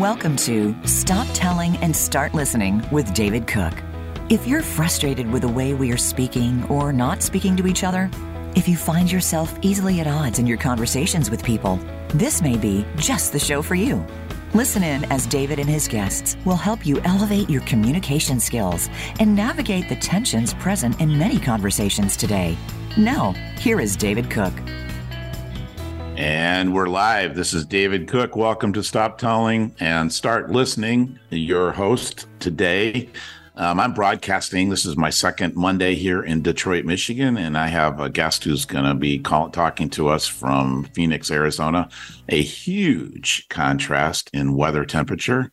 Welcome to Stop Telling and Start Listening with David Cook. If you're frustrated with the way we are speaking or not speaking to each other, if you find yourself easily at odds in your conversations with people, this may be just the show for you. Listen in as David and his guests will help you elevate your communication skills and navigate the tensions present in many conversations today. Now, here is David Cook. And we're live. This is David Cook. Welcome to Stop Telling and Start Listening, your host today. I'm broadcasting. This is my second Monday here in Detroit, Michigan, and I have a guest who's going to be talking to us from Phoenix, Arizona. A huge contrast in weather temperature.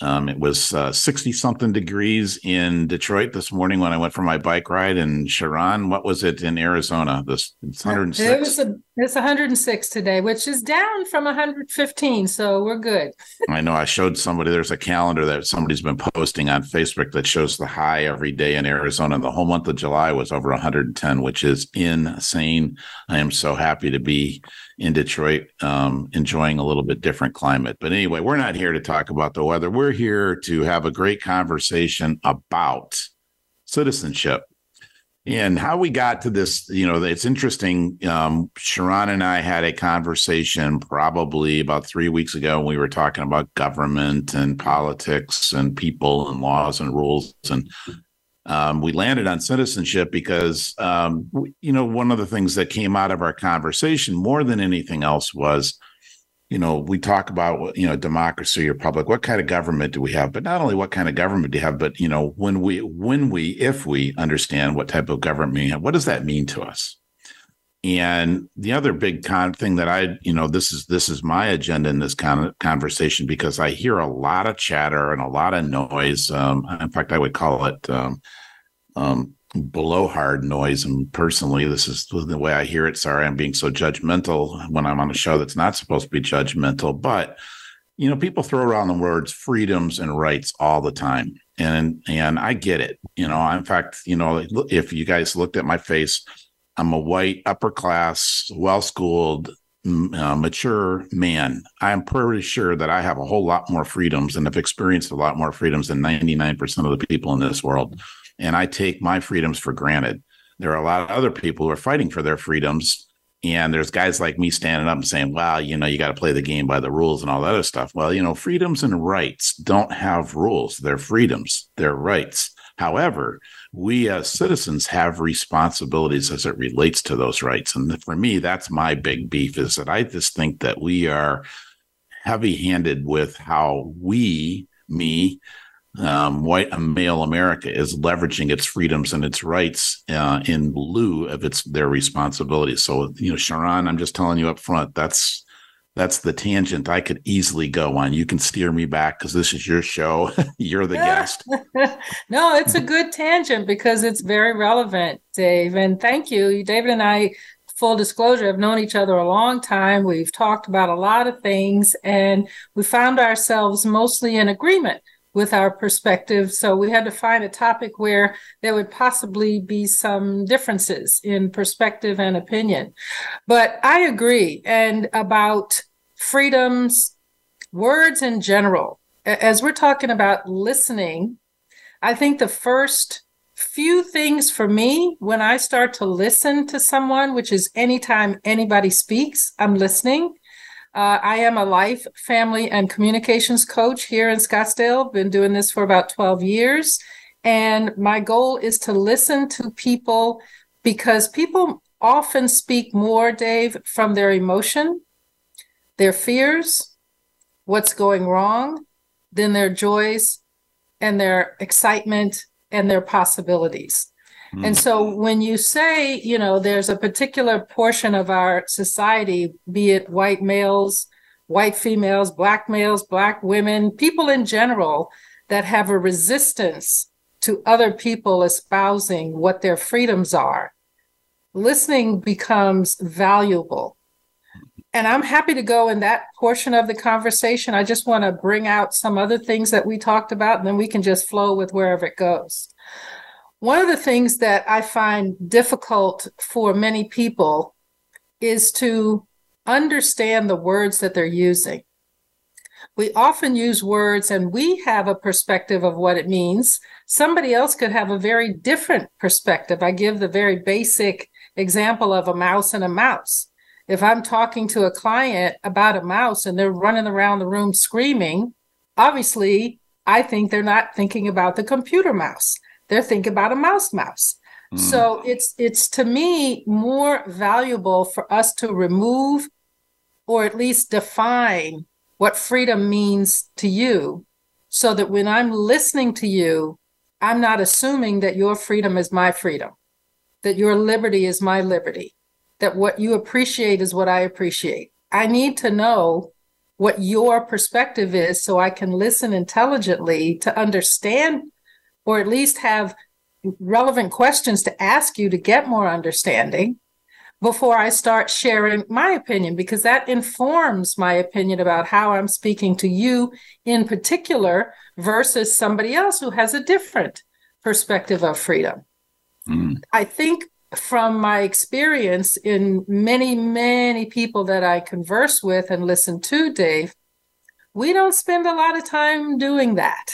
It was 60-something degrees in Detroit this morning when I went for my bike ride. And Sharon, what was it in Arizona? It's 106? It's 106 today, which is down from 115, so we're good. I know. I showed somebody. There's a calendar that somebody's been posting on Facebook that shows the high every day in Arizona. The whole month of July was over 110, which is insane. I am so happy to be in Detroit, enjoying a little bit different climate. But anyway, we're not here to talk about the weather. We're here to have a great conversation about citizenship and how we got to this. You know, it's interesting. Sharon and I had a conversation probably about 3 weeks ago. We were talking about government and politics and people and laws and rules, and we landed on citizenship because, you know, one of the things that came out of our conversation more than anything else was, you know, we talk about, you know, democracy or public, what kind of government do we have? But not only what kind of government do you have, but, you know, if we understand what type of government we have, what does that mean to us? And the other big thing that I, you know, this is my agenda in this conversation, because I hear a lot of chatter and a lot of noise. In fact, I would call it blowhard noise. And personally, this is the way I hear it. Sorry, I'm being so judgmental when I'm on a show that's not supposed to be judgmental. But, you know, people throw around the words freedoms and rights all the time. And I get it. You know, in fact, you know, if you guys looked at my face, I'm a white, upper class, well-schooled, mature man. I'm pretty sure that I have a whole lot more freedoms and have experienced a lot more freedoms than 99% of the people in this world. And I take my freedoms for granted. There are a lot of other people who are fighting for their freedoms. And there's guys like me standing up and saying, wow, you know, you got to play the game by the rules and all that other stuff. Well, you know, freedoms and rights don't have rules. They're freedoms. They're rights. However, we as citizens have responsibilities as it relates to those rights. And for me, that's my big beef, is that I just think that we are heavy-handed with how white male America is leveraging its freedoms and its rights in lieu of their responsibilities. So, you know, Sharon, I'm just telling you up front, that's the tangent I could easily go on. You can steer me back because this is your show. You're the guest. No, it's a good tangent because it's very relevant, Dave. And thank you. David and I, full disclosure, have known each other a long time. We've talked about a lot of things, and we found ourselves mostly in agreement with our perspective. So we had to find a topic where there would possibly be some differences in perspective and opinion. But I agree. And about freedoms, words in general, as we're talking about listening, I think the first few things for me when I start to listen to someone, which is anytime anybody speaks, I'm listening. I am a life, family, and communications coach here in Scottsdale. Been doing this for about 12 years. And my goal is to listen to people because people often speak more, Dave, from their emotion, their fears, what's going wrong, than their joys and their excitement and their possibilities. And so when you say, you know, there's a particular portion of our society, be it white males, white females, black males, black women, people in general that have a resistance to other people espousing what their freedoms are, listening becomes valuable. And I'm happy to go in that portion of the conversation. I just want to bring out some other things that we talked about, and then we can just flow with wherever it goes. One of the things that I find difficult for many people is to understand the words that they're using. We often use words and we have a perspective of what it means. Somebody else could have a very different perspective. I give the very basic example of a mouse and a mouse. If I'm talking to a client about a mouse and they're running around the room screaming, obviously, I think they're not thinking about the computer mouse. They're thinking about a mouse. Mm. So it's to me more valuable for us to remove or at least define what freedom means to you, so that when I'm listening to you, I'm not assuming that your freedom is my freedom, that your liberty is my liberty, that what you appreciate is what I appreciate. I need to know what your perspective is so I can listen intelligently to understand, or at least have relevant questions to ask you to get more understanding before I start sharing my opinion, because that informs my opinion about how I'm speaking to you in particular versus somebody else who has a different perspective of freedom. Mm. I think from my experience in many, many people that I converse with and listen to, Dave, we don't spend a lot of time doing that.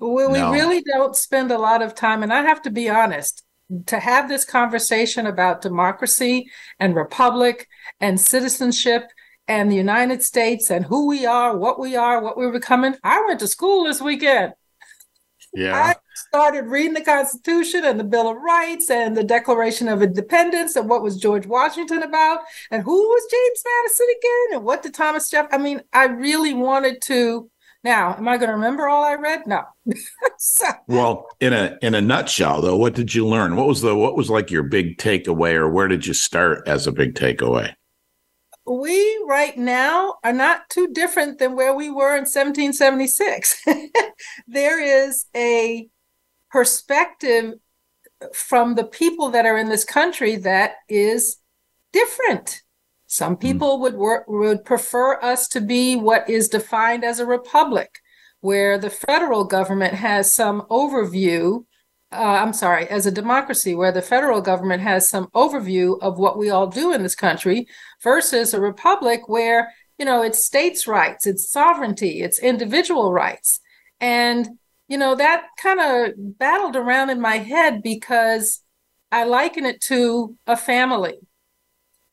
We really don't spend a lot of time. And I have to be honest, to have this conversation about democracy and republic and citizenship and the United States and who we are, what we're becoming. I went to school this weekend. Yeah. I started reading the Constitution and the Bill of Rights and the Declaration of Independence and what was George Washington about and who was James Madison again and what did Thomas Jefferson. I mean, I really wanted to. Now, am I going to remember all I read? No. So. Well, in a nutshell, though, what did you learn? What was like your big takeaway, or where did you start as a big takeaway? We right now are not too different than where we were in 1776. There is a perspective from the people that are in this country that is different. Some people would prefer us to be what is defined as a republic, where the federal government has some overview. As a democracy, where the federal government has some overview of what we all do in this country, versus a republic where, you know, it's states' rights, it's sovereignty, it's individual rights. And, you know, that kind of battled around in my head because I liken it to a family.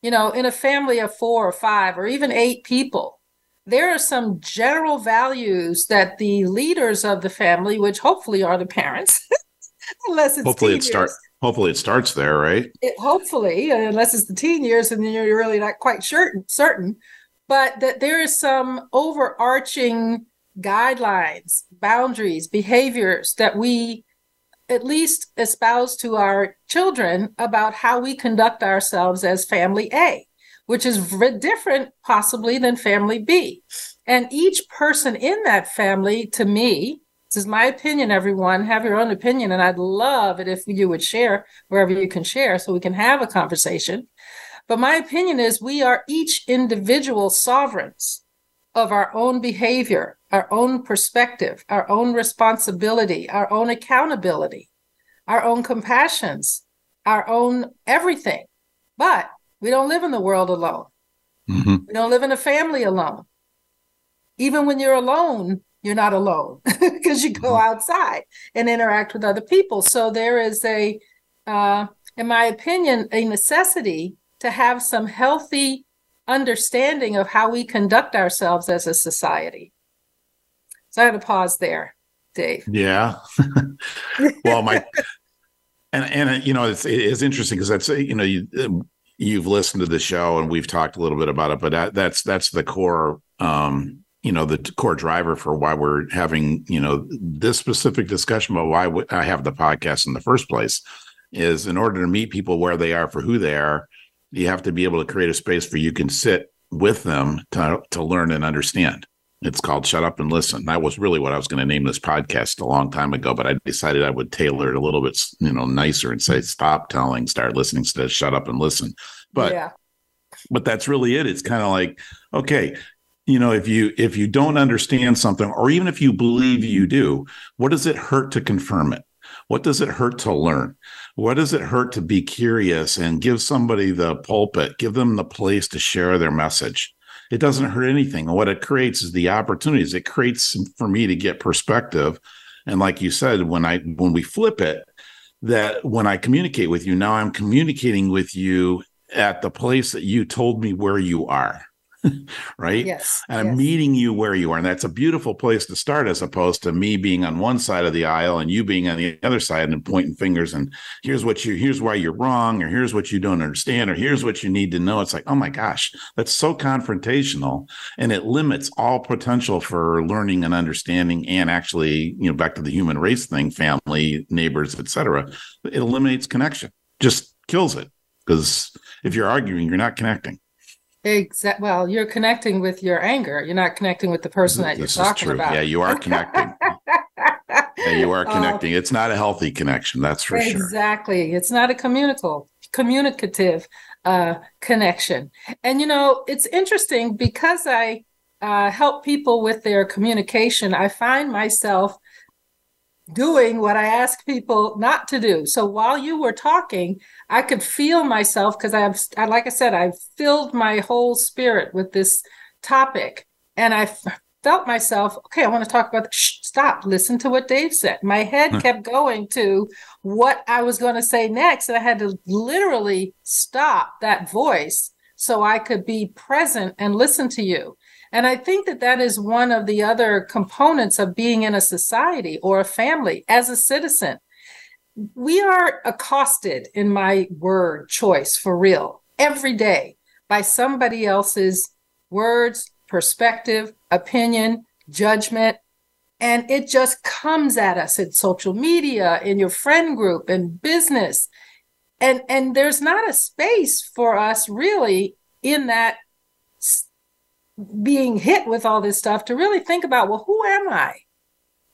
You know, in a family of 4 or 5 or even 8 people, there are some general values that the leaders of the family, which hopefully are the parents, unless it's hopefully it starts there, right? Unless it's the teen years, and then you're really not quite certain, but that there is some overarching guidelines, boundaries, behaviors that we at least espouse to our children about how we conduct ourselves as family A, which is different possibly than family B. And each person in that family, to me, this is my opinion, everyone, have your own opinion, and I'd love it if you would share wherever you can share so we can have a conversation. But my opinion is we are each individual sovereigns of our own behavior, our own perspective, our own responsibility, our own accountability, our own compassions, our own everything. But we don't live in the world alone. Mm-hmm. We don't live in a family alone. Even when you're alone, you're not alone because you go outside and interact with other people. So there is in my opinion, a necessity to have some healthy understanding of how we conduct ourselves as a society. So I had to pause there, Dave. Yeah. Well, you know, it's interesting because that's, you know, you've listened to the show and we've talked a little bit about it, but that's the core, you know, the core driver for why we're having, you know, this specific discussion about why I have the podcast in the first place, is in order to meet people where they are for who they are. You have to be able to create a space where you can sit with them to learn and understand. It's called Shut Up and Listen. That was really what I was going to name this podcast a long time ago, but I decided I would tailor it a little bit, you know, nicer and say, stop telling, start listening, instead of shut up and listen. But, But that's really it. It's kind of like, okay, you know, if you don't understand something, or even if you believe you do, what does it hurt to confirm it? What does it hurt to learn? What does it hurt to be curious and give somebody the pulpit, give them the place to share their message? It doesn't hurt anything. And what it creates is the opportunities. It creates for me to get perspective. And like you said, when we flip it, that when I communicate with you, now I'm communicating with you at the place that you told me where you are. Right? Yes. And I'm meeting you where you are. And that's a beautiful place to start, as opposed to me being on one side of the aisle and you being on the other side and pointing fingers and here's why you're wrong, or here's what you don't understand, or here's what you need to know. It's like, oh my gosh, that's so confrontational, and it limits all potential for learning and understanding. And actually, back to the human race thing, family, neighbors, etc. It eliminates connection, just kills it. Because if you're arguing, you're not connecting. Exactly. Well, you're connecting with your anger. You're not connecting with the person that you're talking about. Yeah, you are connecting. It's not a healthy connection. That's for sure. Exactly. It's not a communicative connection. And, it's interesting because I help people with their communication. I find myself doing what I ask people not to do. So while you were talking, I could feel myself, because I've filled my whole spirit with this topic, and I felt myself, okay, I want to talk about this. Shh, stop, listen to what Dave said. My head kept going to what I was going to say next, and I had to literally stop that voice so I could be present and listen to you. And I think that is one of the other components of being in a society or a family. As a citizen, we are accosted, in my word choice, for real, every day by somebody else's words, perspective, opinion, judgment. And it just comes at us in social media, in your friend group, in business. And there's not a space for us really in that being hit with all this stuff to really think about, well, who am I?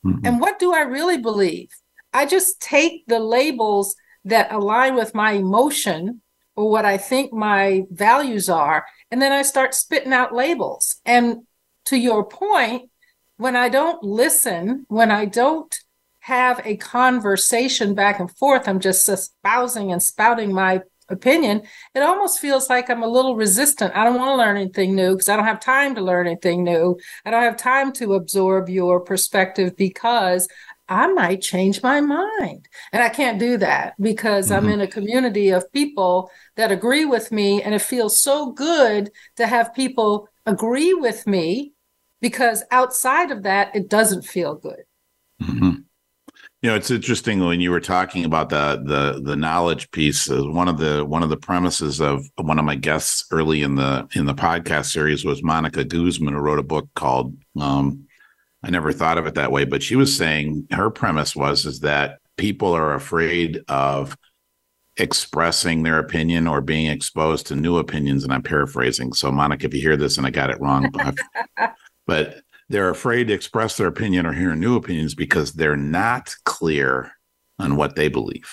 Mm-hmm. And what do I really believe? I just take the labels that align with my emotion or what I think my values are, and then I start spitting out labels. And to your point, when I don't listen, when I don't have a conversation back and forth, I'm just espousing and spouting my opinion, it almost feels like I'm a little resistant. I don't want to learn anything new because I don't have time to learn anything new. I don't have time to absorb your perspective because I might change my mind. And I can't do that because I'm in a community of people that agree with me. And it feels so good to have people agree with me, because outside of that, it doesn't feel good. Mm-hmm. It's interesting when you were talking about the knowledge piece. One of the premises of one of my guests early in the podcast series was Monica Guzman, who wrote a book called I Never Thought of It That Way. But she was saying her premise was that people are afraid of expressing their opinion or being exposed to new opinions. And I'm paraphrasing. So, Monica, if you hear this and I got it wrong, but they're afraid to express their opinion or hear new opinions because they're not clear on what they believe.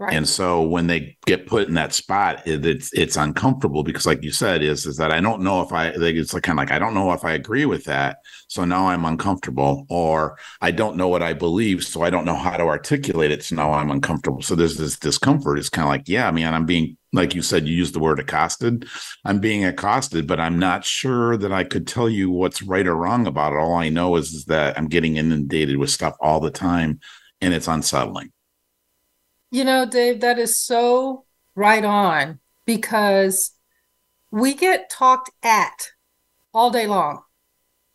Right. And so when they get put in that spot, it's uncomfortable because, like you said, is that I don't know if I don't know if I agree with that. So now I'm uncomfortable, or I don't know what I believe, so I don't know how to articulate it. So now I'm uncomfortable. So there's this discomfort. It's kind of like, I'm being, like you said, you used the word accosted. I'm being accosted, but I'm not sure that I could tell you what's right or wrong about it. All I know is that I'm getting inundated with stuff all the time, and it's unsettling. Dave, that is so right on, because we get talked at all day long.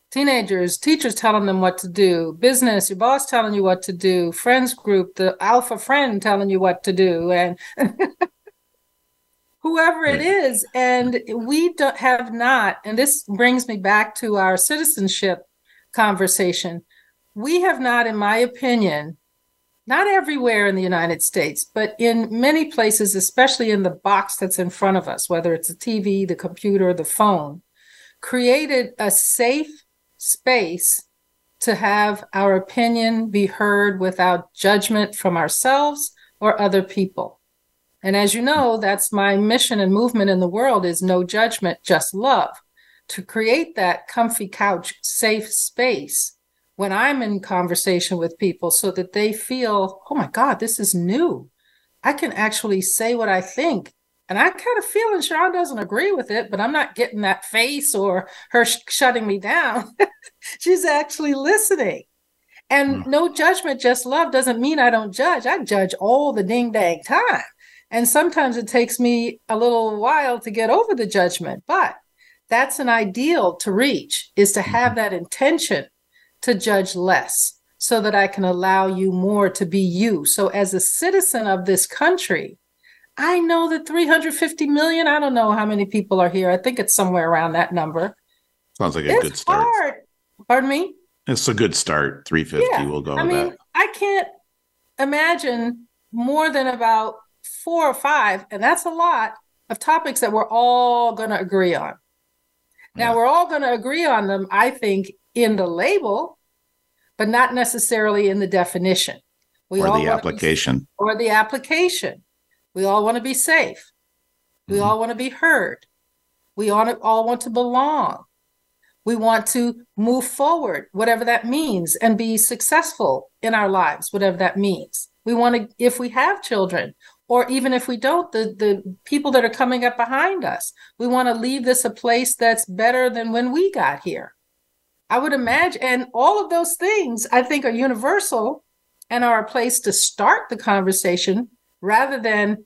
Teenagers, teachers telling them what to do, business, your boss telling you what to do, friends group, the alpha friend telling you what to do, and whoever it is. And we and this brings me back to our citizenship conversation. We have not, in my opinion, not everywhere in the United States, but in many places, especially in the box that's in front of us, whether it's the TV, the computer, the phone, created a safe space to have our opinion be heard without judgment from ourselves or other people. And as you know, that's my mission and movement in the world, is no judgment, just love. To create that comfy couch, safe space when I'm in conversation with people, so that they feel, oh my God, this is new. I can actually say what I think And I kind of feeling Sharon doesn't agree with it, but I'm not getting that face or her shutting me down. She's actually listening. And no judgment, just love doesn't mean I don't judge. I judge all the ding dang time. And sometimes it takes me a little while to get over the judgment. But that's an ideal to reach, is to have that intention to judge less so that I can allow you more to be you. So as a citizen of this country, I know that 350 million, I don't know how many people are here. I think it's somewhere around that number. Sounds like a good start. Hard. Pardon me? It's a good start. 350, yeah. We'll go with that. I can't imagine more than about 4 or 5, and that's a lot of topics that we're all going to agree on. Now, yeah. We're all going to agree on them, I think, in the label, but not necessarily in the definition. Or the application. We all want to be safe. We all want to be heard. We all want to belong. We want to move forward, whatever that means, and be successful in our lives, whatever that means. We want to, if we have children, or even if we don't, the people that are coming up behind us, we want to leave this a place that's better than when we got here. I would imagine, and all of those things, I think, are universal and are a place to start the conversation rather than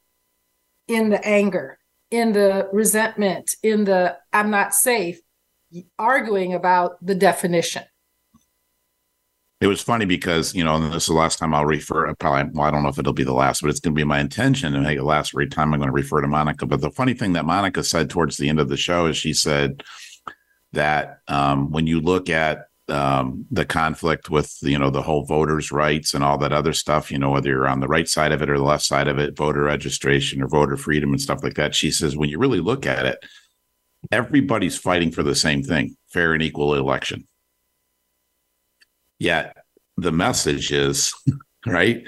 in the anger, in the resentment, in the I'm not safe, arguing about the definition. It was funny because, and this is the last time I'll refer, I don't know if it'll be the last, but it's going to be my intention to make it last every time I'm going to refer to Monica. But the funny thing that Monica said towards the end of the show is she said that when you look at the conflict with, the whole voters' rights and all that other stuff, whether you're on the right side of it or the left side of it, voter registration or voter freedom and stuff like that. She says, when you really look at it, everybody's fighting for the same thing, fair and equal election. Yet the message is, right,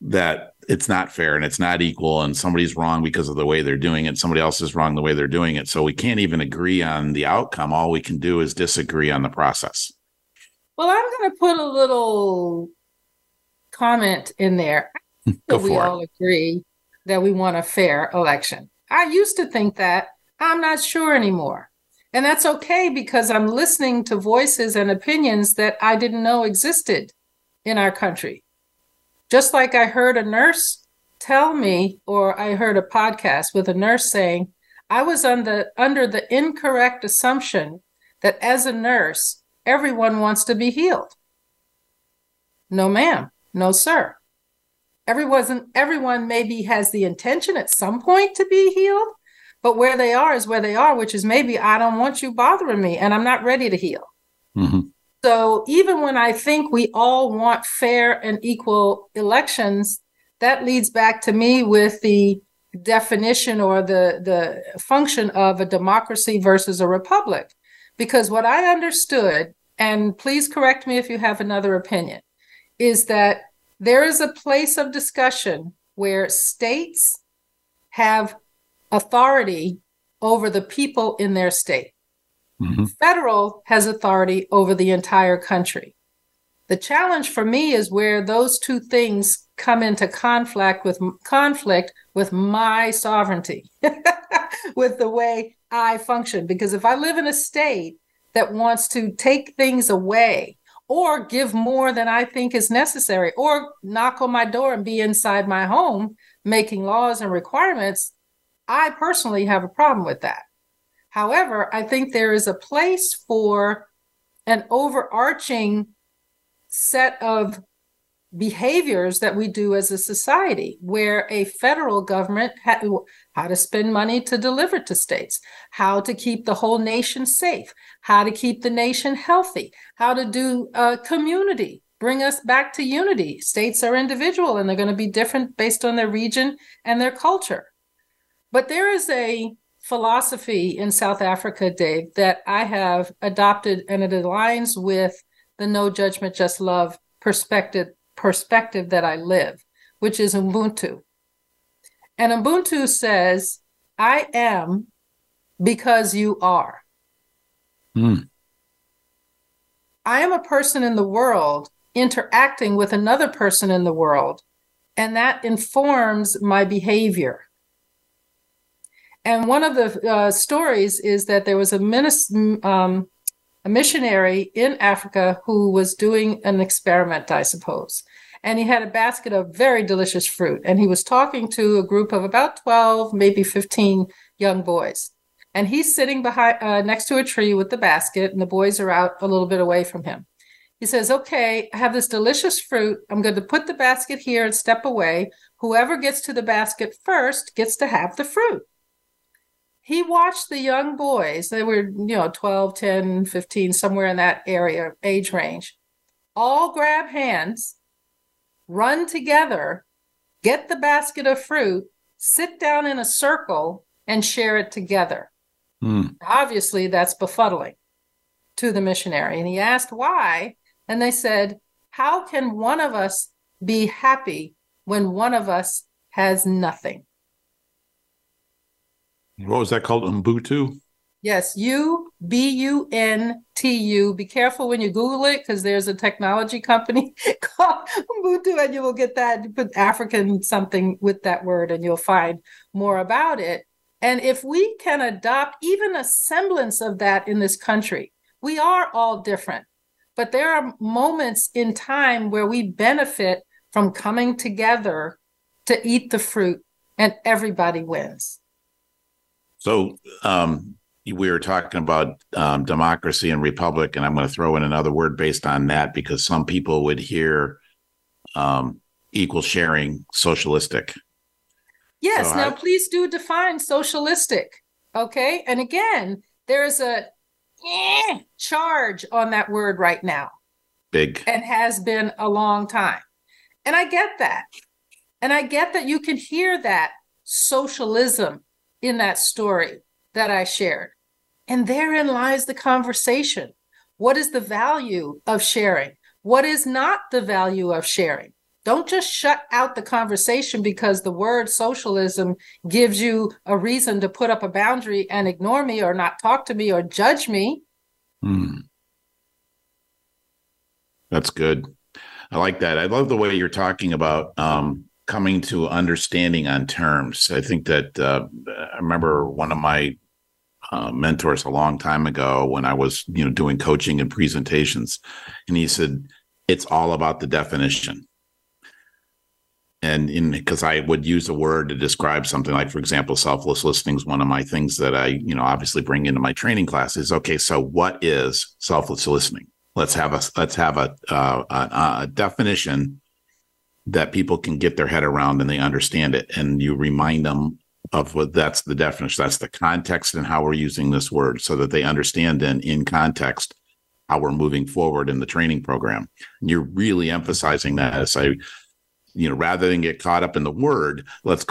that it's not fair and it's not equal and somebody's wrong because of the way they're doing it. Somebody else is wrong the way they're doing it. So we can't even agree on the outcome. All we can do is disagree on the process. Well, I'm going to put a little comment in there. Go for it. We all agree that we want a fair election. I used to think that. I'm not sure anymore. And that's okay, because I'm listening to voices and opinions that I didn't know existed in our country. Just like I heard a nurse tell me, or I heard a podcast with a nurse saying, I was under the incorrect assumption that as a nurse, everyone wants to be healed. No, ma'am. No, sir. Everyone maybe has the intention at some point to be healed, but where they are is where they are, which is maybe I don't want you bothering me and I'm not ready to heal. Mm-hmm. So even when I think we all want fair and equal elections, that leads back to me with the definition or the function of a democracy versus a republic. Because what I understood, and please correct me if you have another opinion, is that there is a place of discussion where states have authority over the people in their state. Mm-hmm. Federal has authority over the entire country. The challenge for me is where those two things come into conflict with my sovereignty, with the way I function. Because if I live in a state that wants to take things away or give more than I think is necessary, or knock on my door and be inside my home making laws and requirements, I personally have a problem with that. However, I think there is a place for an overarching set of behaviors that we do as a society, where a federal government, how to spend money to deliver to states, how to keep the whole nation safe, how to keep the nation healthy, how to do community, bring us back to unity. States are individual and they're going to be different based on their region and their culture. But there is a philosophy in South Africa, Dave, that I have adopted, and it aligns with the no judgment, just love perspective that I live, which is Ubuntu. And Ubuntu says, I am because you are. Mm. I am a person in the world interacting with another person in the world, and that informs my behavior. And one of the stories is that there was a missionary in Africa who was doing an experiment, I suppose. And he had a basket of very delicious fruit. And he was talking to a group of about 12, maybe 15 young boys. And he's sitting behind next to a tree with the basket, and the boys are out a little bit away from him. He says, okay, I have this delicious fruit. I'm going to put the basket here and step away. Whoever gets to the basket first gets to have the fruit. He watched the young boys. They were, 12, 10, 15, somewhere in that area, age range. All grab hands, run together, get the basket of fruit, sit down in a circle, and share it together. Obviously, that's befuddling to the missionary. And he asked why. And they said, how can one of us be happy when one of us has nothing? What was that called? Ubuntu? Yes, Ubuntu. Be careful when you Google it, because there's a technology company called Ubuntu, and you will get that. You put African something with that word, and you'll find more about it. And if we can adopt even a semblance of that in this country, we are all different. But there are moments in time where we benefit from coming together to eat the fruit, and everybody wins. So we were talking about democracy and republic, and I'm going to throw in another word based on that, because some people would hear equal sharing, socialistic. Yes. So now, please do define socialistic. Okay. And again, there is a charge on that word right now. Big. And has been a long time. And I get that. And I get that you can hear that socialism in that story that I shared. And therein lies the conversation. What is the value of sharing? What is not the value of sharing? Don't just shut out the conversation because the word socialism gives you a reason to put up a boundary and ignore me or not talk to me or judge me. That's good. I like that. I love the way you're talking about coming to understanding on terms. I think that I remember one of my mentors a long time ago when I was doing coaching and presentations, and he said, it's all about the definition. And because I would use a word to describe something like, for example, selfless listening is one of my things that I, obviously bring into my training classes. Okay, so what is selfless listening? Let's have a definition that people can get their head around and they understand it. And you remind them of what that's the definition. That's the context and how we're using this word so that they understand then in context how we're moving forward in the training program. And you're really emphasizing that as I... rather than get caught up in the word, let's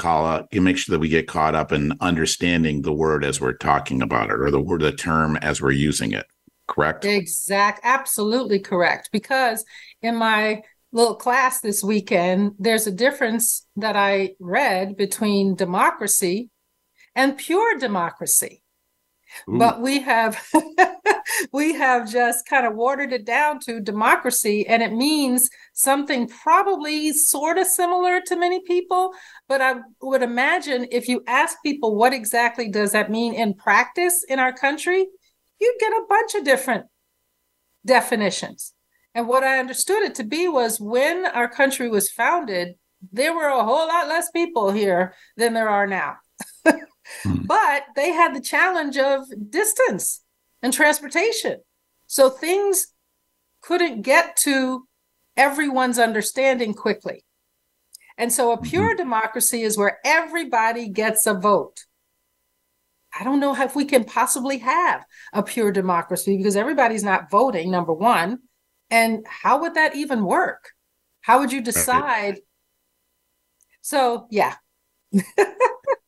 make sure that we get caught up in understanding the word as we're talking about it, or the word, the term as we're using it. Correct? Exact. Absolutely correct. Because in my little class this weekend, there's a difference that I read between democracy and pure democracy. Ooh. But we have just kind of watered it down to democracy, and it means something probably sort of similar to many people. But I would imagine if you ask people what exactly does that mean in practice in our country, you'd get a bunch of different definitions. And what I understood it to be was when our country was founded, there were a whole lot less people here than there are now. But they had the challenge of distance and transportation. So things couldn't get to everyone's understanding quickly. And so a pure democracy is where everybody gets a vote. I don't know if we can possibly have a pure democracy because everybody's not voting, number one. And how would that even work? How would you decide? So, yeah.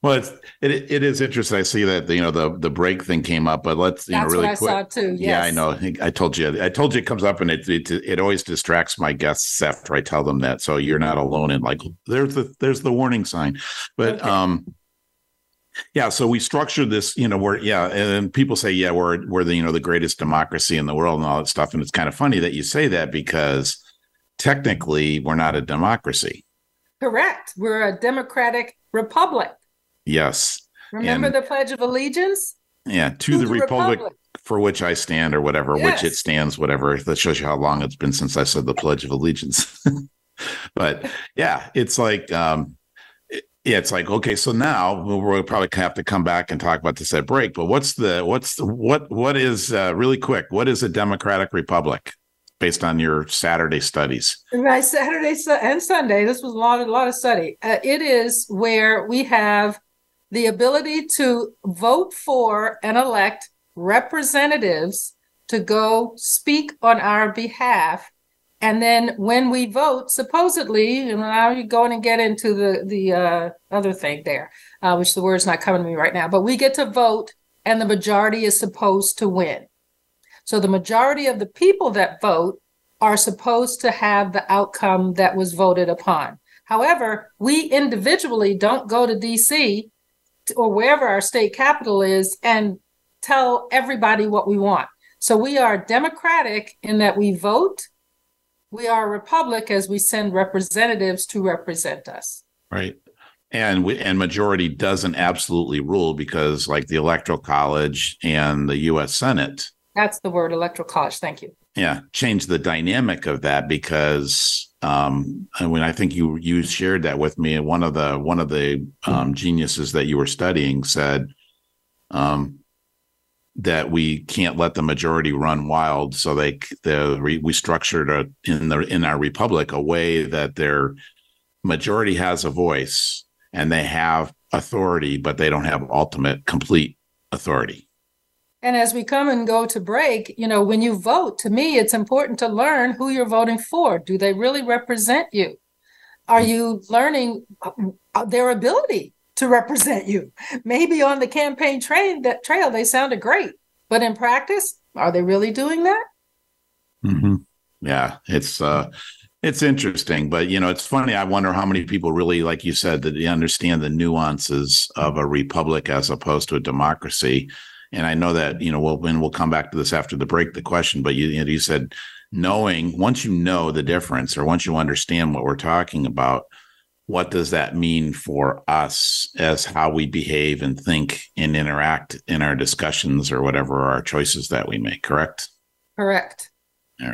Well, it is interesting. I see that the break thing came up, but let's really quick. That's what I saw too. Yes. Yeah, I know. I told you it comes up, and it always distracts my guests after I tell them that. So you're not alone. And like there's the warning sign, but okay. Yeah. So we structured this. And people say we're the greatest democracy in the world and all that stuff. And it's kind of funny that you say that because technically we're not a democracy. Correct. We're a democratic republic. Yes. Remember the Pledge of Allegiance? Yeah, to the Republic for which I stand, or whatever, yes. Which it stands, whatever. That shows you how long it's been since I said the Pledge of Allegiance. But yeah, it's like, it's like, okay, so now we'll probably have to come back and talk about this at break. But what is a democratic republic? Based on your Saturday studies. My Saturday and Sunday, this was a lot of study. It is where we have the ability to vote for and elect representatives to go speak on our behalf. And then when we vote, supposedly, and now you're going to get into the other thing there, which the word's not coming to me right now, but we get to vote and the majority is supposed to win. So the majority of the people that vote are supposed to have the outcome that was voted upon. However, we individually don't go to D.C. or wherever our state capital is and tell everybody what we want. So we are democratic in that we vote. We are a republic as we send representatives to represent us. Right. And majority doesn't absolutely rule, because like the Electoral College and the U.S. Senate. That's the word, Electoral College. Thank you. Yeah. Change the dynamic of that, because I think you shared that with me. And one of the geniuses that you were studying said that we can't let the majority run wild. So we structured in our republic a way that their majority has a voice and they have authority, but they don't have ultimate complete authority. And as we come and go to break, when you vote, to me, it's important to learn who you're voting for. Do they really represent you? Are you learning their ability to represent you? Maybe on the campaign trail, they sounded great. But in practice, are they really doing that? Mm-hmm. Yeah, it's interesting. But, it's funny. I wonder how many people really, like you said, that they understand the nuances of a republic as opposed to a democracy. And I know that, we'll come back to this after the break, the question, but you said once you know the difference, or once you understand what we're talking about, what does that mean for us as how we behave and think and interact in our discussions or whatever our choices that we make, correct? Correct. All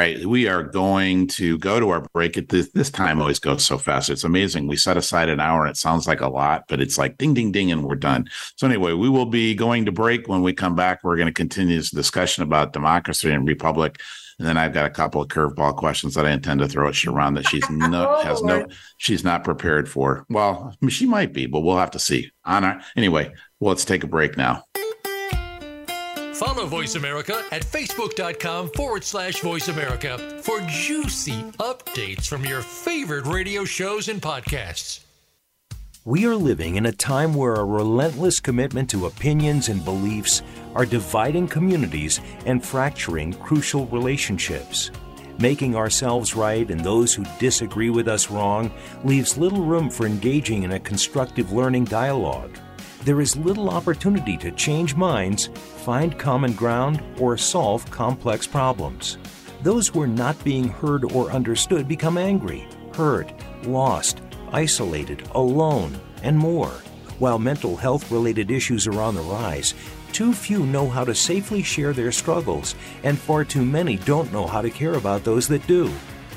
right. We are going to go to our break. This time always goes so fast. It's amazing. We set aside an hour and it sounds like a lot, but it's like ding, ding, ding, and we're done. So anyway, we will be going to break. When we come back, we're going to continue this discussion about democracy and republic. And then I've got a couple of curveball questions that I intend to throw at Sharon that she's not prepared for. Well, she might be, but we'll have to see. Anyway, let's take a break now. Follow Voice America at facebook.com/Voice America for juicy updates from your favorite radio shows and podcasts. We are living in a time where a relentless commitment to opinions and beliefs are dividing communities and fracturing crucial relationships. Making ourselves right and those who disagree with us wrong leaves little room for engaging in a constructive learning dialogue. There is little opportunity to change minds, find common ground, or solve complex problems. Those who are not being heard or understood become angry, hurt, lost, isolated, alone, and more. While mental health-related issues are on the rise, too few know how to safely share their struggles, and far too many don't know how to care about those that do.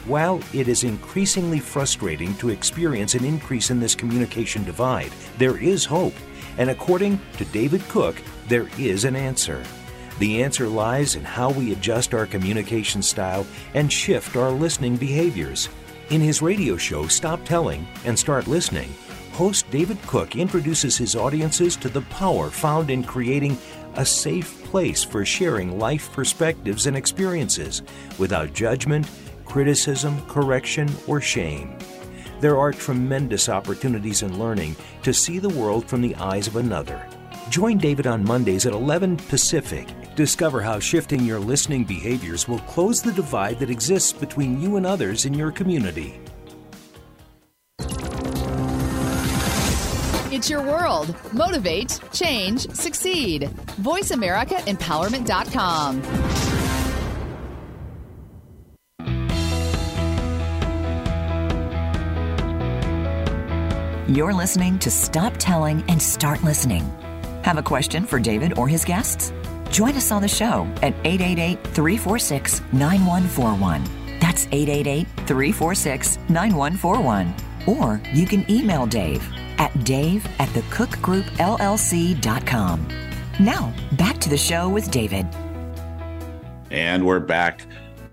While it is increasingly frustrating to experience an increase in this communication divide, there is hope. And according to David Cook, there is an answer. The answer lies in how we adjust our communication style and shift our listening behaviors. In his radio show, Stop Telling and Start Listening, host David Cook introduces his audiences to the power found in creating a safe place for sharing life perspectives and experiences without judgment, criticism, correction, or shame. There are tremendous opportunities in learning to see the world from the eyes of another. Join David on Mondays at 11 Pacific. Discover how shifting your listening behaviors will close the divide that exists between you and others in your community. It's your world. Motivate, change, succeed. VoiceAmericaEmpowerment.com. You're listening to Stop Telling and Start Listening. Have a question for David or his guests? Join us on the show at 888-346-9141. That's 888-346-9141. Or you can email dave@thecookgroupllc.com. Now, back to the show with David. And we're back.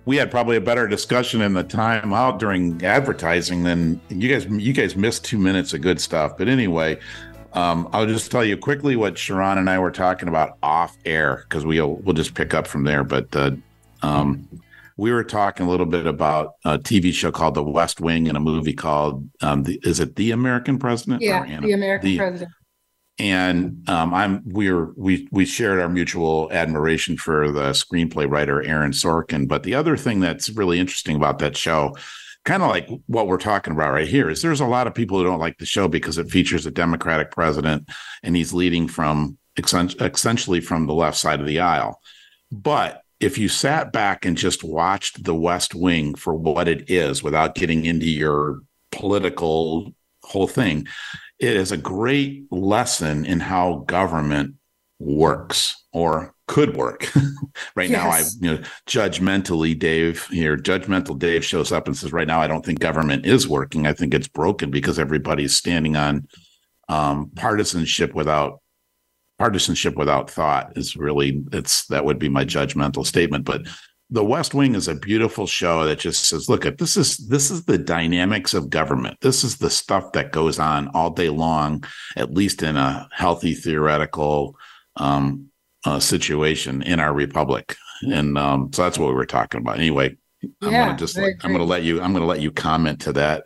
We had probably a better discussion in the time out during advertising than you guys missed 2 minutes of good stuff. But anyway, I'll just tell you quickly what Sharon and I were talking about off air, because we'll just pick up from there. But we were talking a little bit about a TV show called The West Wing and a movie called is it The American President? Yeah, The American President. And we shared our mutual admiration for the screenplay writer Aaron Sorkin. But the other thing that's really interesting about that show, kind of like what we're talking about right here, is there's a lot of people who don't like the show because it features a Democratic president and he's leading from essentially from the left side of the aisle. But if you sat back and just watched The West Wing for what it is, without getting into your political whole thing, it is a great lesson in how government works or could work. Right. Yes. Now, judgmental Dave shows up and says, right now, I don't think government is working. I think it's broken because everybody's standing on partisanship without thought is really, that would be my judgmental statement. But The West Wing is a beautiful show that just says, look, this is the dynamics of government. This is the stuff that goes on all day long, at least in a healthy theoretical situation in our republic. And so that's what we were talking about. Anyway, I'm going to let you comment to that.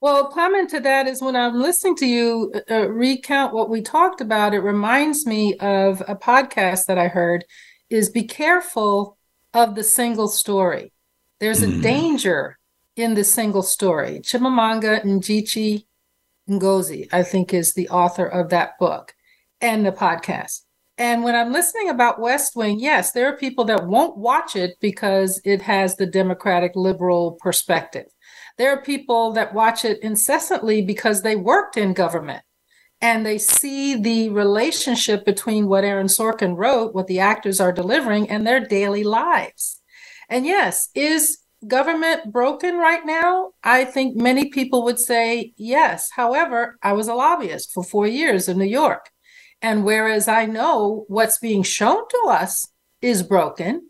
Well, comment to that is when I'm listening to you recount what we talked about, it reminds me of a podcast that I heard is Be Careful of the Single Story. There's a danger in the single story. Chimamanda Ngozi, I think, is the author of that book and the podcast. And when I'm listening about West Wing, yes, there are people that won't watch it because it has the Democratic liberal perspective. There are people that watch it incessantly because they worked in government and they see the relationship between what Aaron Sorkin wrote, what the actors are delivering, and their daily lives. And yes, is government broken right now? I think many people would say yes. However, I was a lobbyist for 4 years in New York. And whereas I know what's being shown to us is broken,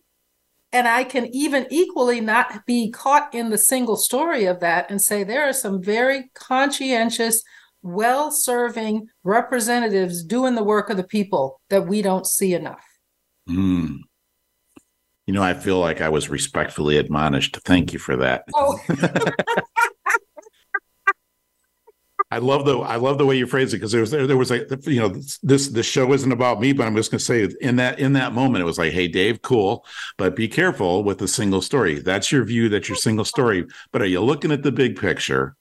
and I can even equally not be caught in the single story of that and say there are some very conscientious, well-serving representatives doing the work of the people that we don't see enough. Mm. You know, I feel like I was respectfully admonished. Thank you for that. Oh. I love the way you phrased it, because there was like, you know, this show isn't about me, but I'm just going to say in that moment, it was like, hey, Dave, cool, but be careful with the single story. That's your view, that's your single story. But are you looking at the big picture,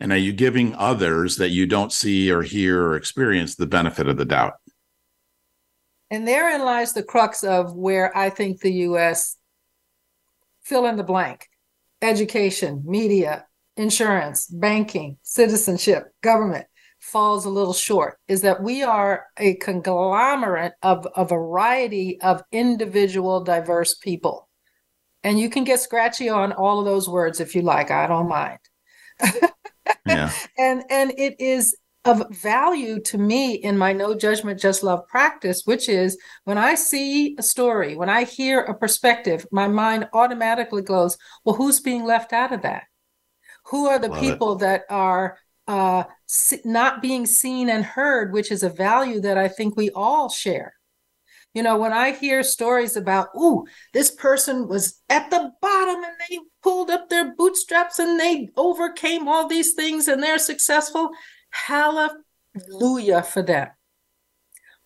and are you giving others that you don't see or hear or experience the benefit of the doubt? And therein lies the crux of where I think the U.S. fill in the blank, education, media, insurance, banking, citizenship, government falls a little short, is that we are a conglomerate of a variety of individual diverse people. And you can get scratchy on all of those words if you like. I don't mind. Yeah. And it is of value to me in my no judgment, just love practice, which is when I see a story, when I hear a perspective, my mind automatically goes, well, who's being left out of that? Who are the people that are not being seen and heard, which is a value that I think we all share. You know, when I hear stories about, ooh, this person was at the bottom and they pulled up their bootstraps and they overcame all these things and they're successful, hallelujah for them.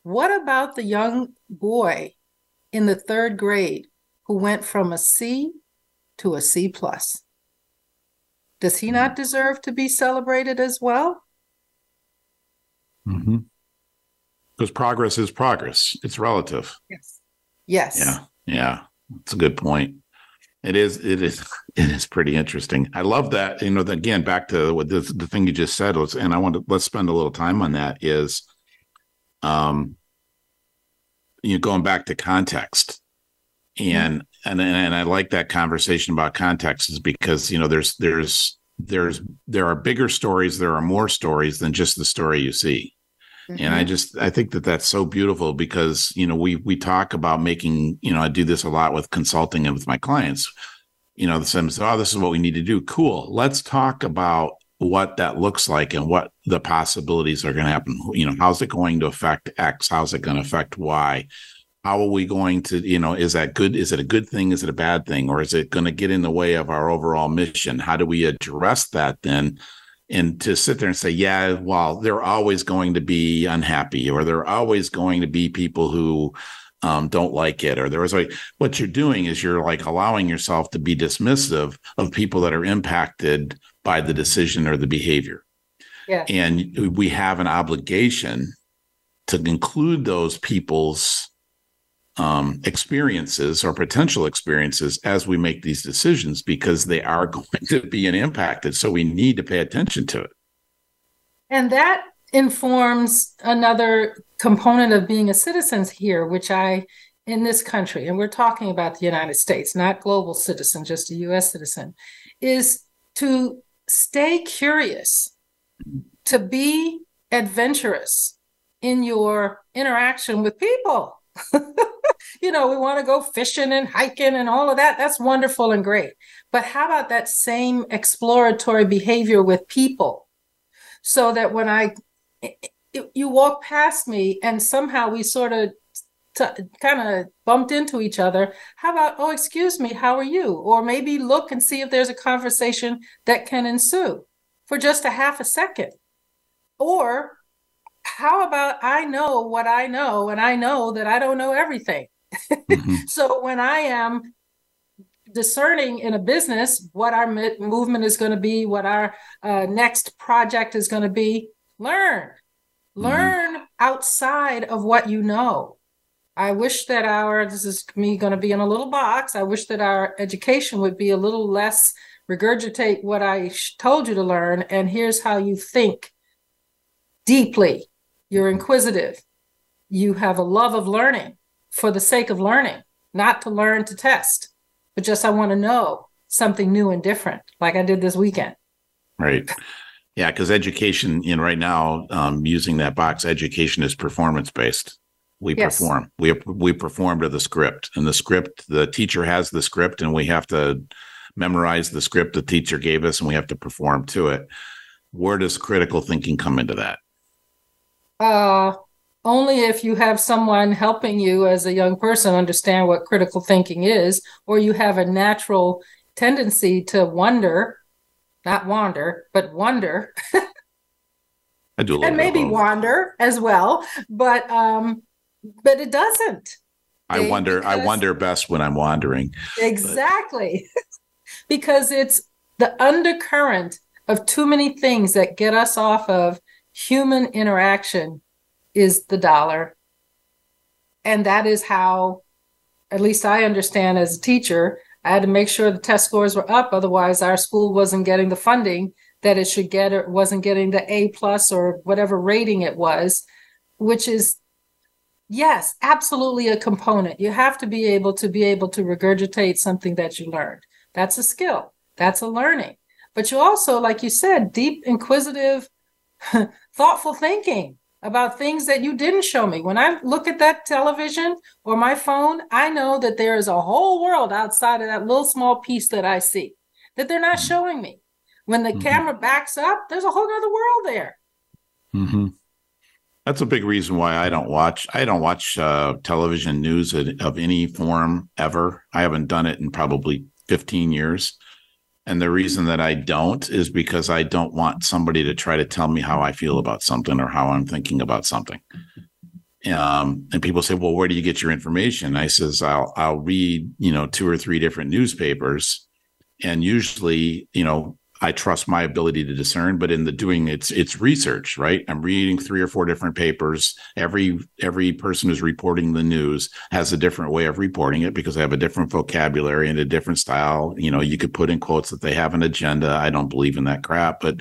What about the young boy in the third grade who went from a C to a C+? Does he not deserve to be celebrated as well? Mm-hmm. Because progress is progress. It's relative. Yes. Yeah. Yeah. That's a good point. It is pretty interesting. I love that. You know, again, back to what the thing you just said was, and let's spend a little time on that is, you know, going back to context, and I like that conversation about context is because, you know, there are bigger stories. There are more stories than just the story you see. Mm-hmm. And I think that that's so beautiful because, you know, we talk about making, you know, I do this a lot with consulting and with my clients, you know, some say, oh, this is what we need to do. Cool. Let's talk about what that looks like and what the possibilities are going to happen. You know, how's it going to affect X? How's it going to affect Y? How are we going to, you know, is that good? Is it a good thing? Is it a bad thing? Or is it going to get in the way of our overall mission? How do we address that then? And to sit there and say, yeah, well, they're always going to be unhappy, or they're always going to be people who don't like it. Or there was what you're doing is you're like allowing yourself to be dismissive of people that are impacted by the decision or the behavior. Yeah. And we have an obligation to include those people's experiences or potential experiences as we make these decisions, because they are going to be impacted. So we need to pay attention to it. And that informs another component of being a citizen here, which in this country, and we're talking about the United States, not global citizen, just a U.S. citizen, is to stay curious, to be adventurous in your interaction with people. You know, we want to go fishing and hiking and all of that. That's wonderful and great. But how about that same exploratory behavior with people? So that when you walk past me and somehow we sort of kind of bumped into each other. How about, oh, excuse me, how are you? Or maybe look and see if there's a conversation that can ensue for just a half a second. Or how about I know what I know, and I know that I don't know everything. Mm-hmm. So when I am discerning in a business what our movement is going to be, what our next project is going to be, learn outside of what you know. I wish that this is me going to be in a little box. I wish that our education would be a little less regurgitate what I told you to learn, and here's how you think deeply. You're inquisitive. You have a love of learning for the sake of learning, not to learn to test, but just I want to know something new and different, like I did this weekend. Right. Yeah, because education right now, using that box, education is performance-based. We perform. We perform to the script. And the script, the teacher has the script, and we have to memorize the script the teacher gave us, and we have to perform to it. Where does critical thinking come into that? Only if you have someone helping you as a young person understand what critical thinking is, or you have a natural tendency to wonder, not wander, but wonder. I do a little and maybe wander as well, but it doesn't. I wonder best when I'm wandering. Exactly. Because it's the undercurrent of too many things that get us off of human interaction is the dollar. And that is how, at least I understand as a teacher, I had to make sure the test scores were up. Otherwise, our school wasn't getting the funding that it should get, or wasn't getting the A+ or whatever rating it was, which is, yes, absolutely a component. You have to be able to regurgitate something that you learned. That's a skill. That's a learning. But you also, like you said, deep, inquisitive, thoughtful thinking about things that you didn't show me. When I look at that television or my phone, I know that there is a whole world outside of that little small piece that I see that they're not showing me. When the camera backs up, there's a whole other world there. Mm-hmm. That's a big reason why I don't watch television news of any form ever. I haven't done it in probably 15 years. And the reason that I don't is because I don't want somebody to try to tell me how I feel about something or how I'm thinking about something. And people say, well, where do you get your information? I says, I'll read, you know, 2 or 3 different newspapers. And usually, you know, I trust my ability to discern, but in the doing, it's research, right? I'm reading 3 or 4 different papers. Every person who's reporting the news has a different way of reporting it because they have a different vocabulary and a different style. You know, you could put in quotes that they have an agenda. I don't believe in that crap, but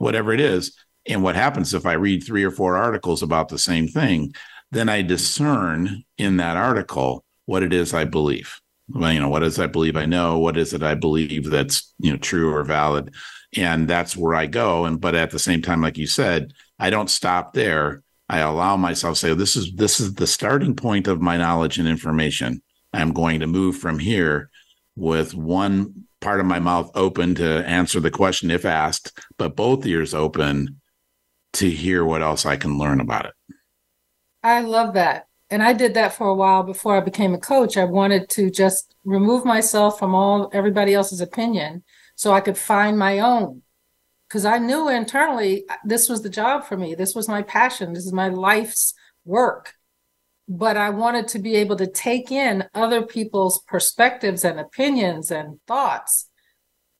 whatever it is. And what happens if I read 3 or 4 articles about the same thing, then I discern in that article what it is I believe. Well, you know, what is I believe I know? What is it I believe that's, you know, true or valid? And that's where I go. And but at the same time, like you said, I don't stop there. I allow myself to say, this is the starting point of my knowledge and information. I'm going to move from here with one part of my mouth open to answer the question if asked, but both ears open to hear what else I can learn about it. I love that. And I did that for a while before I became a coach. I wanted to just remove myself from everybody else's opinion so I could find my own. Because I knew internally this was the job for me. This was my passion. This is my life's work. But I wanted to be able to take in other people's perspectives and opinions and thoughts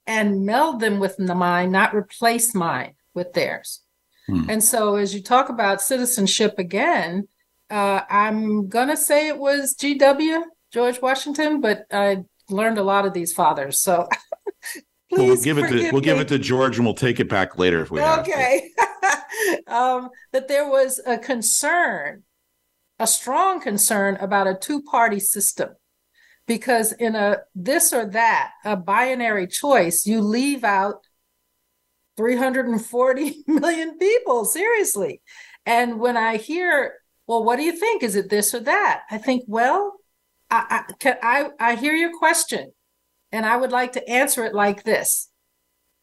and meld them with mine, not replace mine with theirs. Hmm. And so as you talk about citizenship again, I'm going to say it was GW, George Washington, but I learned a lot of these fathers. So we'll give it to George, and we'll take it back later if we have to. Okay. That there was a concern, a strong concern about a two-party system, because in a this or that, a binary choice, you leave out 340 million people, seriously. And when I hear, well, what do you think? Is it this or that? I think, well, I hear your question, and I would like to answer it like this.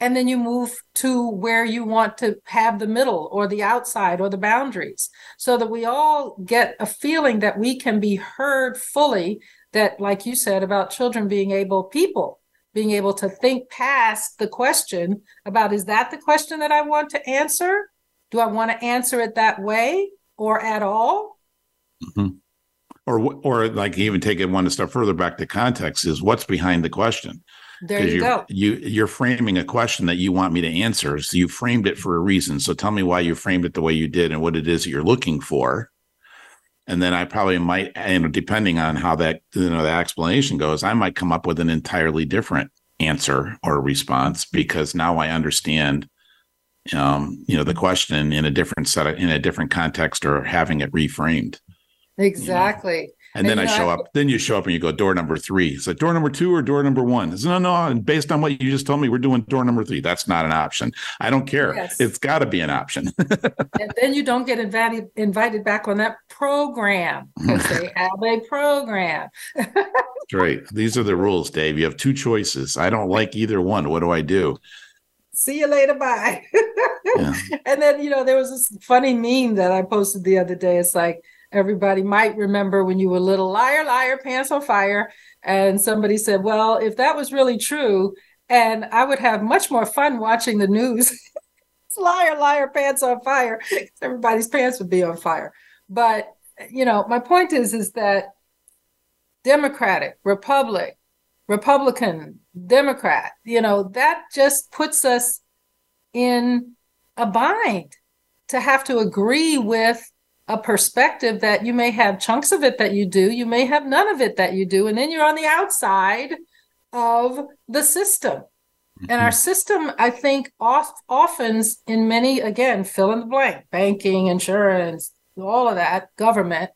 And then you move to where you want to have the middle or the outside or the boundaries, so that we all get a feeling that we can be heard fully, that, like you said, about children being able to think past the question about, is that the question that I want to answer? Do I want to answer it that way? Or at all? Mm-hmm. Or like even take it one step further back to context is what's behind the question. There you go. You're framing a question that you want me to answer. So you framed it for a reason. So tell me why you framed it the way you did and what it is that you're looking for. And then I probably might, depending on how that, that explanation goes, I might come up with an entirely different answer or response because now I understand the question in a different set of, in a different context, or having it reframed. Exactly. And then you show up and you go, door number 3. It's like, door number 2 or door number 1? It's no. And based on what you just told me, we're doing door number 3. That's not an option. I don't care. Yes. It's got to be an option. And then you don't get invited back on that program, because they have a program. That's right. These are the rules, Dave. You have 2 choices. I don't like either one. What do I do? See you later, bye. Yeah. And then, there was this funny meme that I posted the other day. It's like, everybody might remember when you were little, liar, liar, pants on fire. And somebody said, well, if that was really true, and I would have much more fun watching the news. It's liar, liar, pants on fire. Everybody's pants would be on fire. But, my point is that Democratic, Republican, Democrat, that just puts us in a bind to have to agree with a perspective that you may have chunks of it that you do, you may have none of it that you do, and then you're on the outside of the system. Mm-hmm. And our system, I think, often in many, again, fill in the blank, banking, insurance, all of that, government,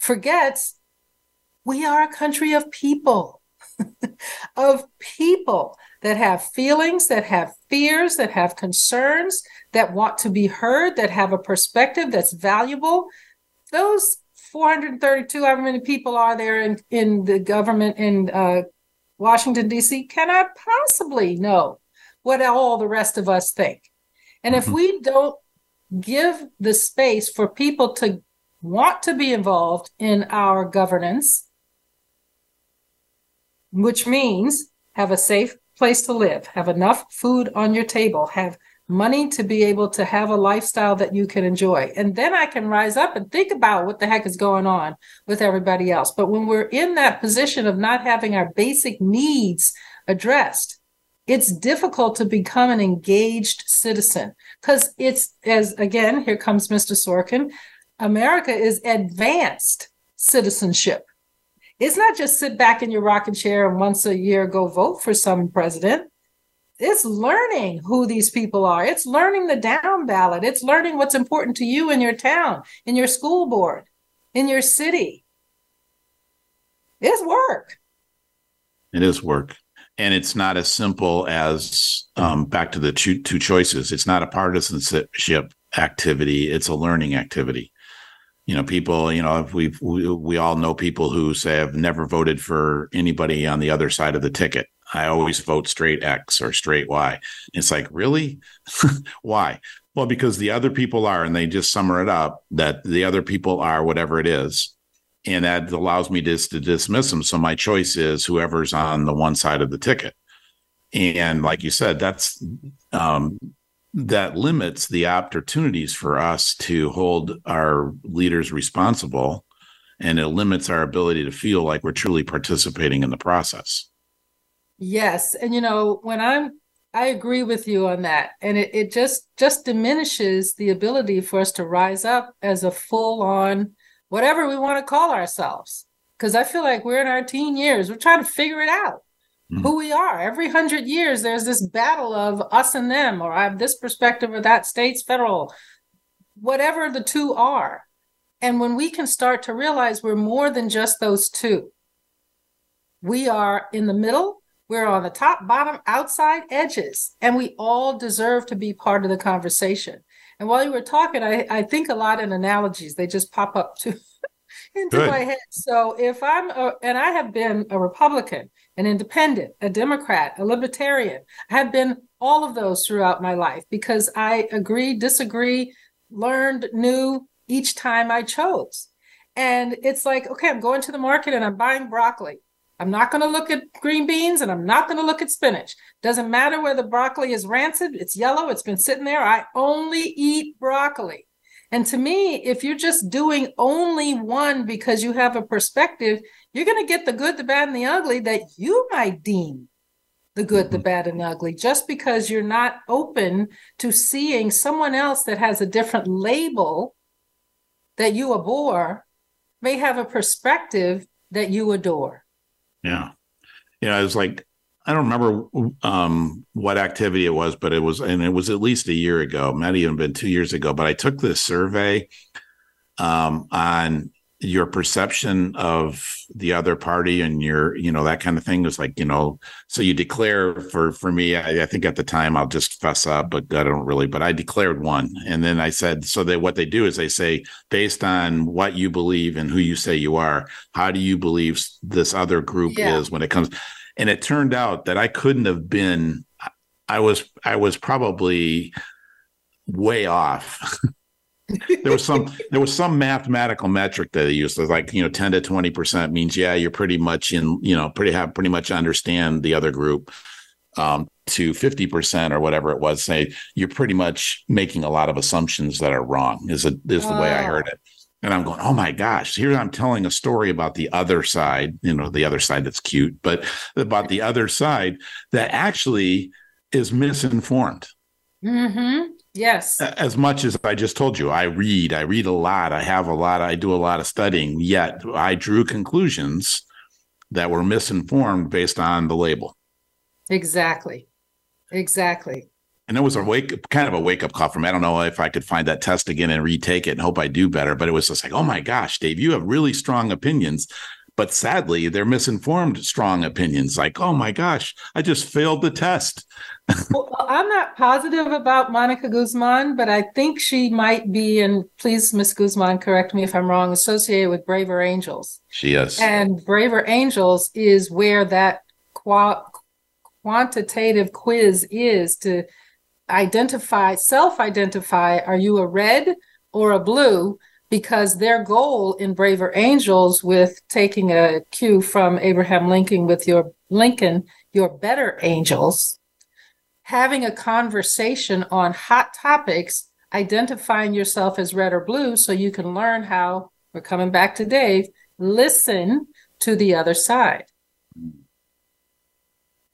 forgets we are a country of people. Of people that have feelings, that have fears, that have concerns, that want to be heard, that have a perspective that's valuable. Those 432, however many people are there in the government in Washington, D.C., cannot possibly know what all the rest of us think. And if we don't give the space for people to want to be involved in our governance, which means have a safe place to live, have enough food on your table, have money to be able to have a lifestyle that you can enjoy. And then I can rise up and think about what the heck is going on with everybody else. But when we're in that position of not having our basic needs addressed, it's difficult to become an engaged citizen because it's, as again, here comes Mr. Sorkin, America is advanced citizenship. It's not just sit back in your rocking chair and once a year go vote for some president. It's learning who these people are. It's learning the down ballot. It's learning what's important to you in your town, in your school board, in your city. It's work. It is work. And it's not as simple as back to the two choices. It's not a partisanship activity. It's a learning activity. You know, people, you know, we all know people who say, I've never voted for anybody on the other side of the ticket. I always vote straight X or straight Y. It's like, really? Why? Well, because the other people are, and they just sum it up, that the other people are whatever it is. And that allows me to dismiss them. So my choice is whoever's on the one side of the ticket. And like you said, that's that limits the opportunities for us to hold our leaders responsible, and it limits our ability to feel like we're truly participating in the process. Yes. And, you know, when I agree with you on that, and it just diminishes the ability for us to rise up as a full on whatever we want to call ourselves, because I feel like we're in our teen years. We're trying to figure it out. Who we are. Every 100 years, there's this battle of us and them, or I have this perspective or that, states, federal, whatever the two are. And when we can start to realize we're more than just those two, we are in the middle, we're on the top, bottom, outside edges, and we all deserve to be part of the conversation. And while you were talking, I think a lot in analogies, they just pop up to into Good. My head. So if and I have been a Republican, an independent, a Democrat, a libertarian. I have been all of those throughout my life because I agree, disagree, learned, knew each time I chose. And it's like, okay, I'm going to the market and I'm buying broccoli. I'm not going to look at green beans and I'm not going to look at spinach. Doesn't matter whether broccoli is rancid, it's yellow, it's been sitting there. I only eat broccoli. And to me, if you're just doing only one because you have a perspective, you're going to get the good, the bad, and the ugly that you might deem the good, the bad, and the ugly, just because you're not open to seeing someone else that has a different label that you abhor may have a perspective that you adore. Yeah. Yeah. I was like, I don't remember what activity it was, but it was at least a year ago, might even been 2 years ago, but I took this survey on your perception of the other party and your, you know, that kind of thing. It was like, you know, so you declare for me, I think at the time I'll just fess up, but I don't really, but I declared one. And then I said, so that what they do is they say, based on what you believe and who you say you are, how do you believe this other group is when it comes? And it turned out that I couldn't have been, I was probably way off. there was some mathematical metric that they used. It was like, you know, 10 to 20% means, yeah, you're pretty much in, you know, pretty much understand the other group, to 50% or whatever it was. Say you're pretty much making a lot of assumptions that are wrong is the way I heard it. And I'm going, oh my gosh, here I'm telling a story about the other side, you know, the other side that's cute, but about the other side that actually is misinformed. Mm-hmm. Yes. As much as I just told you, I read a lot. I have a lot. I do a lot of studying, yet I drew conclusions that were misinformed based on the label. Exactly. And it was a wake-up call for me. I don't know if I could find that test again and retake it and hope I do better. But it was just like, oh, my gosh, Dave, you have really strong opinions. But sadly, they're misinformed strong opinions. Like, oh, my gosh, I just failed the test. Well, I'm not positive about Monica Guzman, but I think she might be, and please, Ms. Guzman, correct me if I'm wrong, associated with Braver Angels. She is. And Braver Angels is where that quantitative quiz is to self-identify, are you a red or a blue? Because their goal in Braver Angels, with taking a cue from Abraham Lincoln with your better angels, having a conversation on hot topics, identifying yourself as red or blue so you can learn how, we're coming back to Dave, listen to the other side.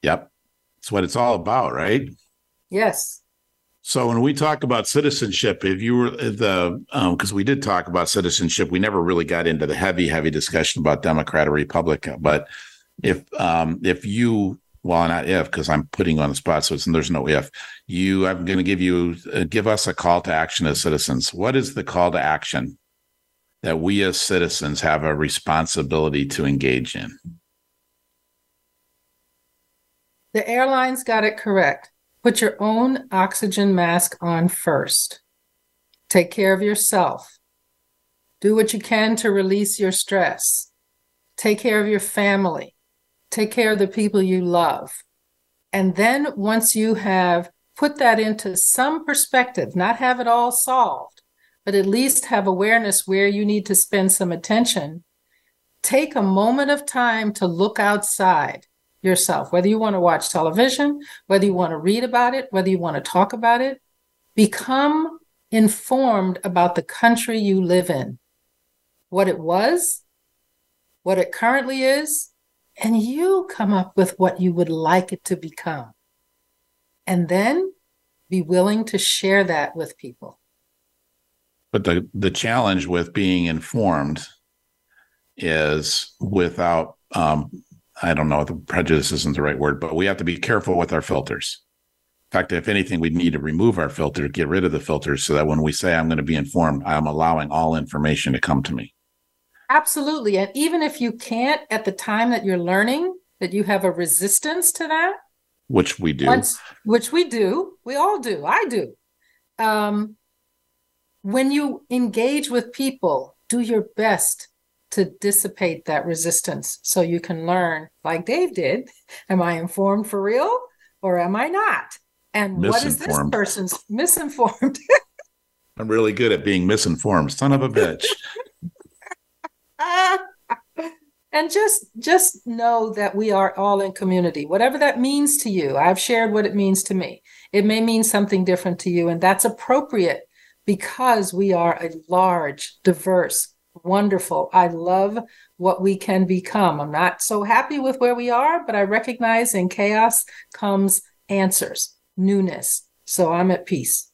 Yep. It's what it's all about, right? Yes. So when we talk about citizenship, if you were the because we did talk about citizenship, we never really got into the heavy discussion about Democrat or Republican. But if you, well, not if, because I'm putting you on the spot, so there's no if. I'm going to give you give us a call to action as citizens. What is the call to action that we as citizens have a responsibility to engage in? The airlines got it correct. Put your own oxygen mask on first. Take care of yourself. Do what you can to release your stress. Take care of your family. Take care of the people you love. And then once you have put that into some perspective, not have it all solved, but at least have awareness where you need to spend some attention, take a moment of time to look outside yourself, whether you want to watch television, whether you want to read about it, whether you want to talk about it. Become informed about the country you live in, what it was, what it currently is, and you come up with what you would like it to become. And then be willing to share that with people. But the challenge with being informed is without I don't know if prejudice isn't the right word, but we have to be careful with our filters. In fact, if anything, we need to remove our filter, get rid of the filters, so that when we say I'm going to be informed, I'm allowing all information to come to me. Absolutely. And even if you can't at the time that you're learning, that you have a resistance to that. Which we do. Which we do. We all do. I do. When you engage with people, do your best to dissipate that resistance so you can learn, like Dave did, am I informed for real or am I not? And what is this person's misinformed? I'm really good at being misinformed, son of a bitch. And just know that we are all in community, whatever that means to you. I've shared what it means to me. It may mean something different to you, and that's appropriate because we are a large, diverse, wonderful. I love what we can become. I'm not so happy with where we are, but I recognize in chaos comes answers, newness. So I'm at peace.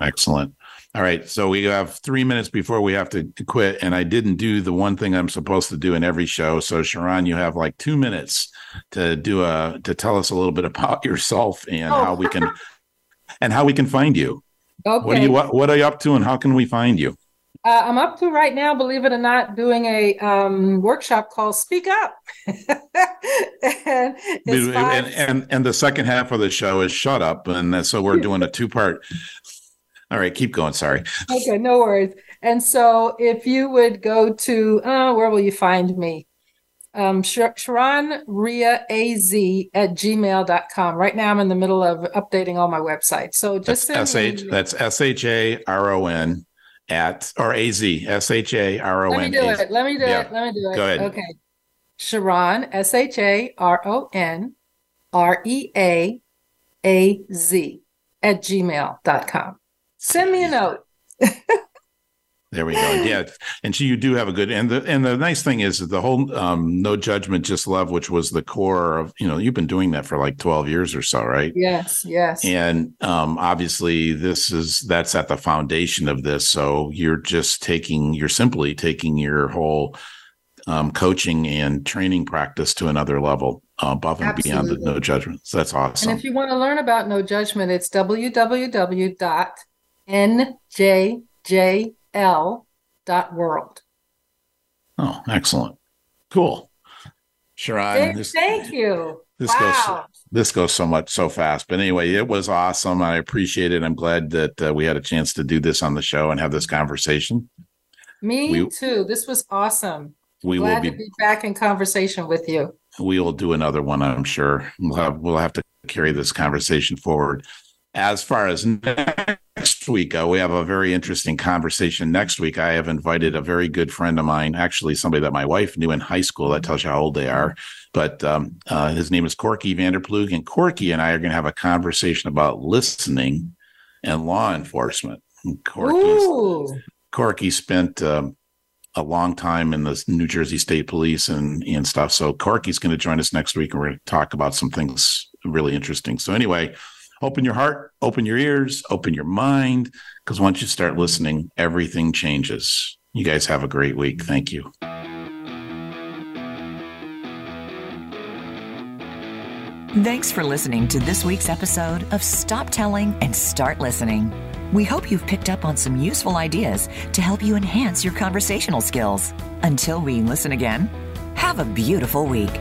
Excellent. All right. So we have 3 minutes before we have to quit. And I didn't do the one thing I'm supposed to do in every show. So Sharon, you have like 2 minutes to tell us a little bit about yourself and how we can find you. Okay. What are you up to and how can we find you? I'm up to right now, believe it or not, doing a workshop called Speak Up. and the second half of the show is Shut Up. And so we're doing a two-part. All right, keep going. Sorry. Okay, no worries. And so if you would go to, where will you find me? Sharon Ria AZ at gmail.com. Right now I'm in the middle of updating all my websites. So just that's SHARON. At or AZ, SHARON. Let me do it. Go ahead. Okay. Sharon, SHARON REAAZ at gmail.com. Send me a note. There we go. Yeah. And so you do have a good, and the nice thing is that the whole no judgment, just love, which was the core of, you've been doing that for like 12 years or so, right? Yes. And obviously that's at the foundation of this. So you're simply taking your whole coaching and training practice to another level above and Absolutely. Beyond the no judgment. So that's awesome. And if you want to learn about no judgment, it's www.njjl.world. Oh, excellent. Cool. Sharon, thank you. This goes so much so fast. But anyway, it was awesome. I appreciate it. I'm glad that we had a chance to do this on the show and have this conversation. Me too. This was awesome. Glad to be back in conversation with you. We will do another one, I'm sure. We'll have to carry this conversation forward. As far as next week, we have a very interesting conversation next week. I have invited a very good friend of mine, actually somebody that my wife knew in high school. That tells you how old they are. But his name is Corky Vanderplug, and Corky and I are going to have a conversation about listening and law enforcement. Corky spent a long time in the New Jersey State Police and stuff. So Corky's going to join us next week, and we're going to talk about some things really interesting. So anyway, open your heart, open your ears, open your mind, because once you start listening, everything changes. You guys have a great week. Thank you. Thanks for listening to this week's episode of Stop Telling and Start Listening. We hope you've picked up on some useful ideas to help you enhance your conversational skills. Until we listen again, have a beautiful week.